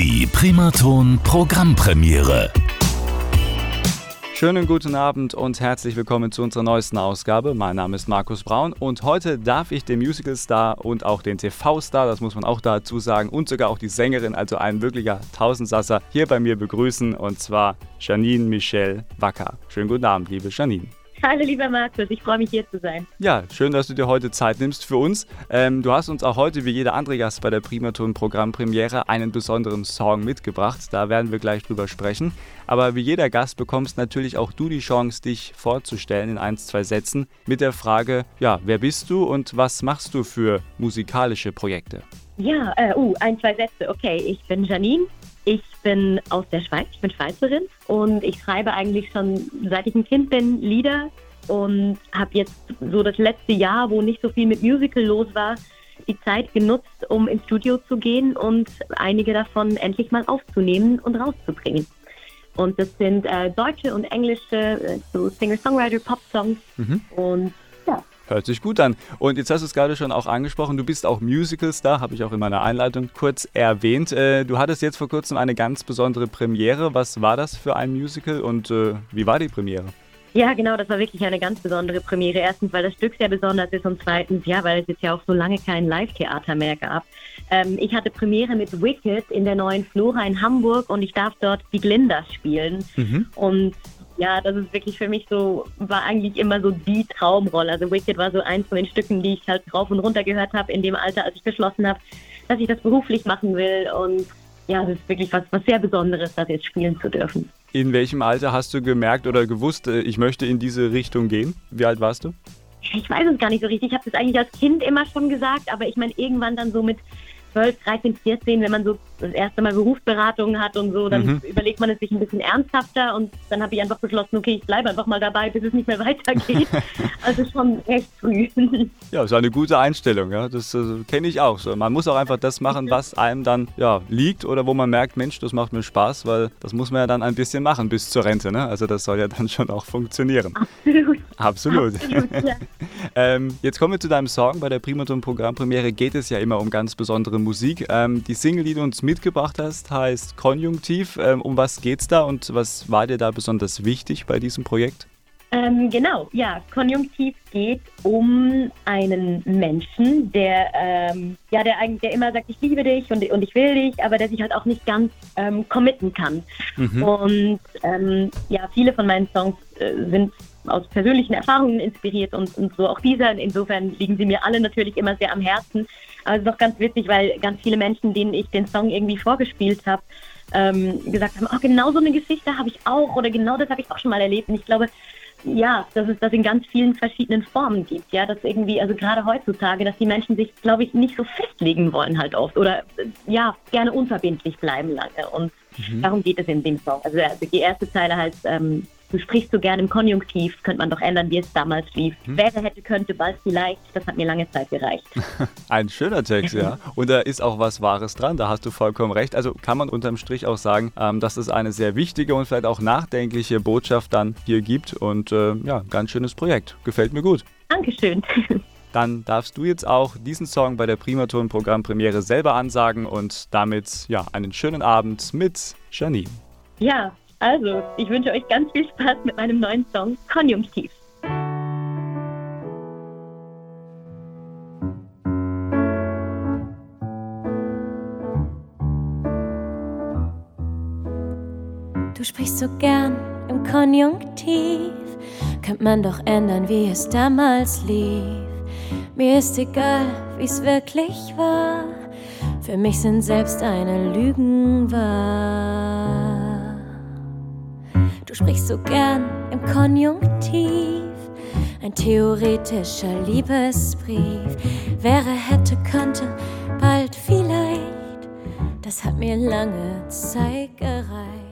Die Primaton Programmpremiere. Schönen guten Abend und herzlich willkommen zu unserer neuesten Ausgabe. Mein Name ist Markus Braun und heute darf ich den Musical-Star und auch den TV-Star, das muss man auch dazu sagen, und sogar auch die Sängerin, also ein wirklicher Tausendsasser, hier bei mir begrüßen, und zwar Janine Michelle Wacker. Schönen guten Abend, liebe Janine. Hallo lieber Markus, ich freue mich hier zu sein. Ja, schön, dass du dir heute Zeit nimmst für uns. Du hast uns auch heute, wie jeder andere Gast bei der Primaton Programmpremiere, einen besonderen Song mitgebracht. Da werden wir gleich drüber sprechen. Aber wie jeder Gast bekommst natürlich auch du die Chance, dich vorzustellen in 1-2 Sätzen mit der Frage, ja, wer bist du und was machst du für musikalische Projekte? Ja, 1-2 Sätze, okay. Ich bin Janine. Ich bin aus der Schweiz, ich bin Schweizerin und ich schreibe eigentlich schon, seit ich ein Kind bin, Lieder und habe jetzt so das letzte Jahr, wo nicht so viel mit Musical los war, die Zeit genutzt, um ins Studio zu gehen und einige davon endlich mal aufzunehmen und rauszubringen. Und das sind deutsche und englische so Singer-Songwriter-Pop-Songs und hört sich gut an. Und jetzt hast du es gerade schon auch angesprochen, du bist auch Musical-Star, habe ich auch in meiner Einleitung kurz erwähnt. Du hattest jetzt vor kurzem eine ganz besondere Premiere. Was war das für ein Musical und wie war die Premiere? Ja, genau, das war wirklich eine ganz besondere Premiere. Erstens, weil das Stück sehr besonders ist und zweitens, ja, weil es jetzt ja auch so lange kein Live-Theater mehr gab. Ich hatte Premiere mit Wicked in der neuen Flora in Hamburg und ich darf dort die Glinda spielen. Und ja, das ist wirklich für mich so, war eigentlich immer so die Traumrolle. Also Wicked war so eins von den Stücken, die ich halt rauf und runter gehört habe in dem Alter, als ich beschlossen habe, dass ich das beruflich machen will. Und ja, das ist wirklich was sehr Besonderes, das jetzt spielen zu dürfen. In welchem Alter hast du gemerkt oder gewusst, ich möchte in diese Richtung gehen? Wie alt warst du? Ich weiß es gar nicht so richtig. Ich habe das eigentlich als Kind immer schon gesagt, aber ich meine, irgendwann dann so mit 12, 13, 14, wenn man so das erste Mal Berufsberatungen hat und so, dann überlegt man es sich ein bisschen ernsthafter und dann habe ich einfach beschlossen, okay, ich bleibe einfach mal dabei, bis es nicht mehr weitergeht. Also schon recht früh. Ja, ist eine gute Einstellung, ja. Das kenne ich auch so. Man muss auch einfach das machen, was einem dann ja, liegt oder wo man merkt, Mensch, das macht mir Spaß, weil das muss man ja dann ein bisschen machen bis zur Rente, ne? Also das soll ja dann schon auch funktionieren. Absolut. Ja. Jetzt kommen wir zu deinem Song. Bei der Primaton Programmpremiere geht es ja immer um ganz besondere Musik. Die Single, die du uns mitgebracht hast, heißt Konjunktiv. Um was geht's da und was war dir da besonders wichtig bei diesem Projekt? Genau, ja. Konjunktiv geht um einen Menschen, der immer sagt, ich liebe dich und ich will dich, aber der sich halt auch nicht ganz committen kann. Und viele von meinen Songs sind aus persönlichen Erfahrungen inspiriert und so auch dieser. Insofern liegen sie mir alle natürlich immer sehr am Herzen. Aber es ist auch ganz witzig, weil ganz viele Menschen, denen ich den Song irgendwie vorgespielt habe, gesagt haben, oh, genau so eine Geschichte habe ich auch oder genau das habe ich auch schon mal erlebt. Und ich glaube, ja, dass es das in ganz vielen verschiedenen Formen gibt. Ja, dass irgendwie, also gerade heutzutage, dass die Menschen sich, glaube ich, nicht so festlegen wollen halt oft oder ja, gerne unverbindlich bleiben lange. Und darum geht es in dem Song. Also die erste Zeile heißt, du sprichst so gern im Konjunktiv, könnte man doch ändern, wie es damals lief. Wäre, hätte, könnte, bald, vielleicht, das hat mir lange Zeit gereicht. Ein schöner Text, ja. Und da ist auch was Wahres dran, da hast du vollkommen recht. Also kann man unterm Strich auch sagen, dass es eine sehr wichtige und vielleicht auch nachdenkliche Botschaft dann hier gibt. Und ja, ganz schönes Projekt. Gefällt mir gut. Dankeschön. Dann darfst du jetzt auch diesen Song bei der Primaton Programmpremiere selber ansagen und damit ja einen schönen Abend mit Janine. Ja. Also, ich wünsche euch ganz viel Spaß mit meinem neuen Song Konjunktiv. Du sprichst so gern im Konjunktiv, könnte man doch ändern, wie es damals lief. Mir ist egal, wie es wirklich war, für mich sind selbst deine Lügen wahr. Du sprichst so gern im Konjunktiv, ein theoretischer Liebesbrief. Wäre, hätte, könnte, bald, vielleicht, das hat mir lange Zeit gereicht.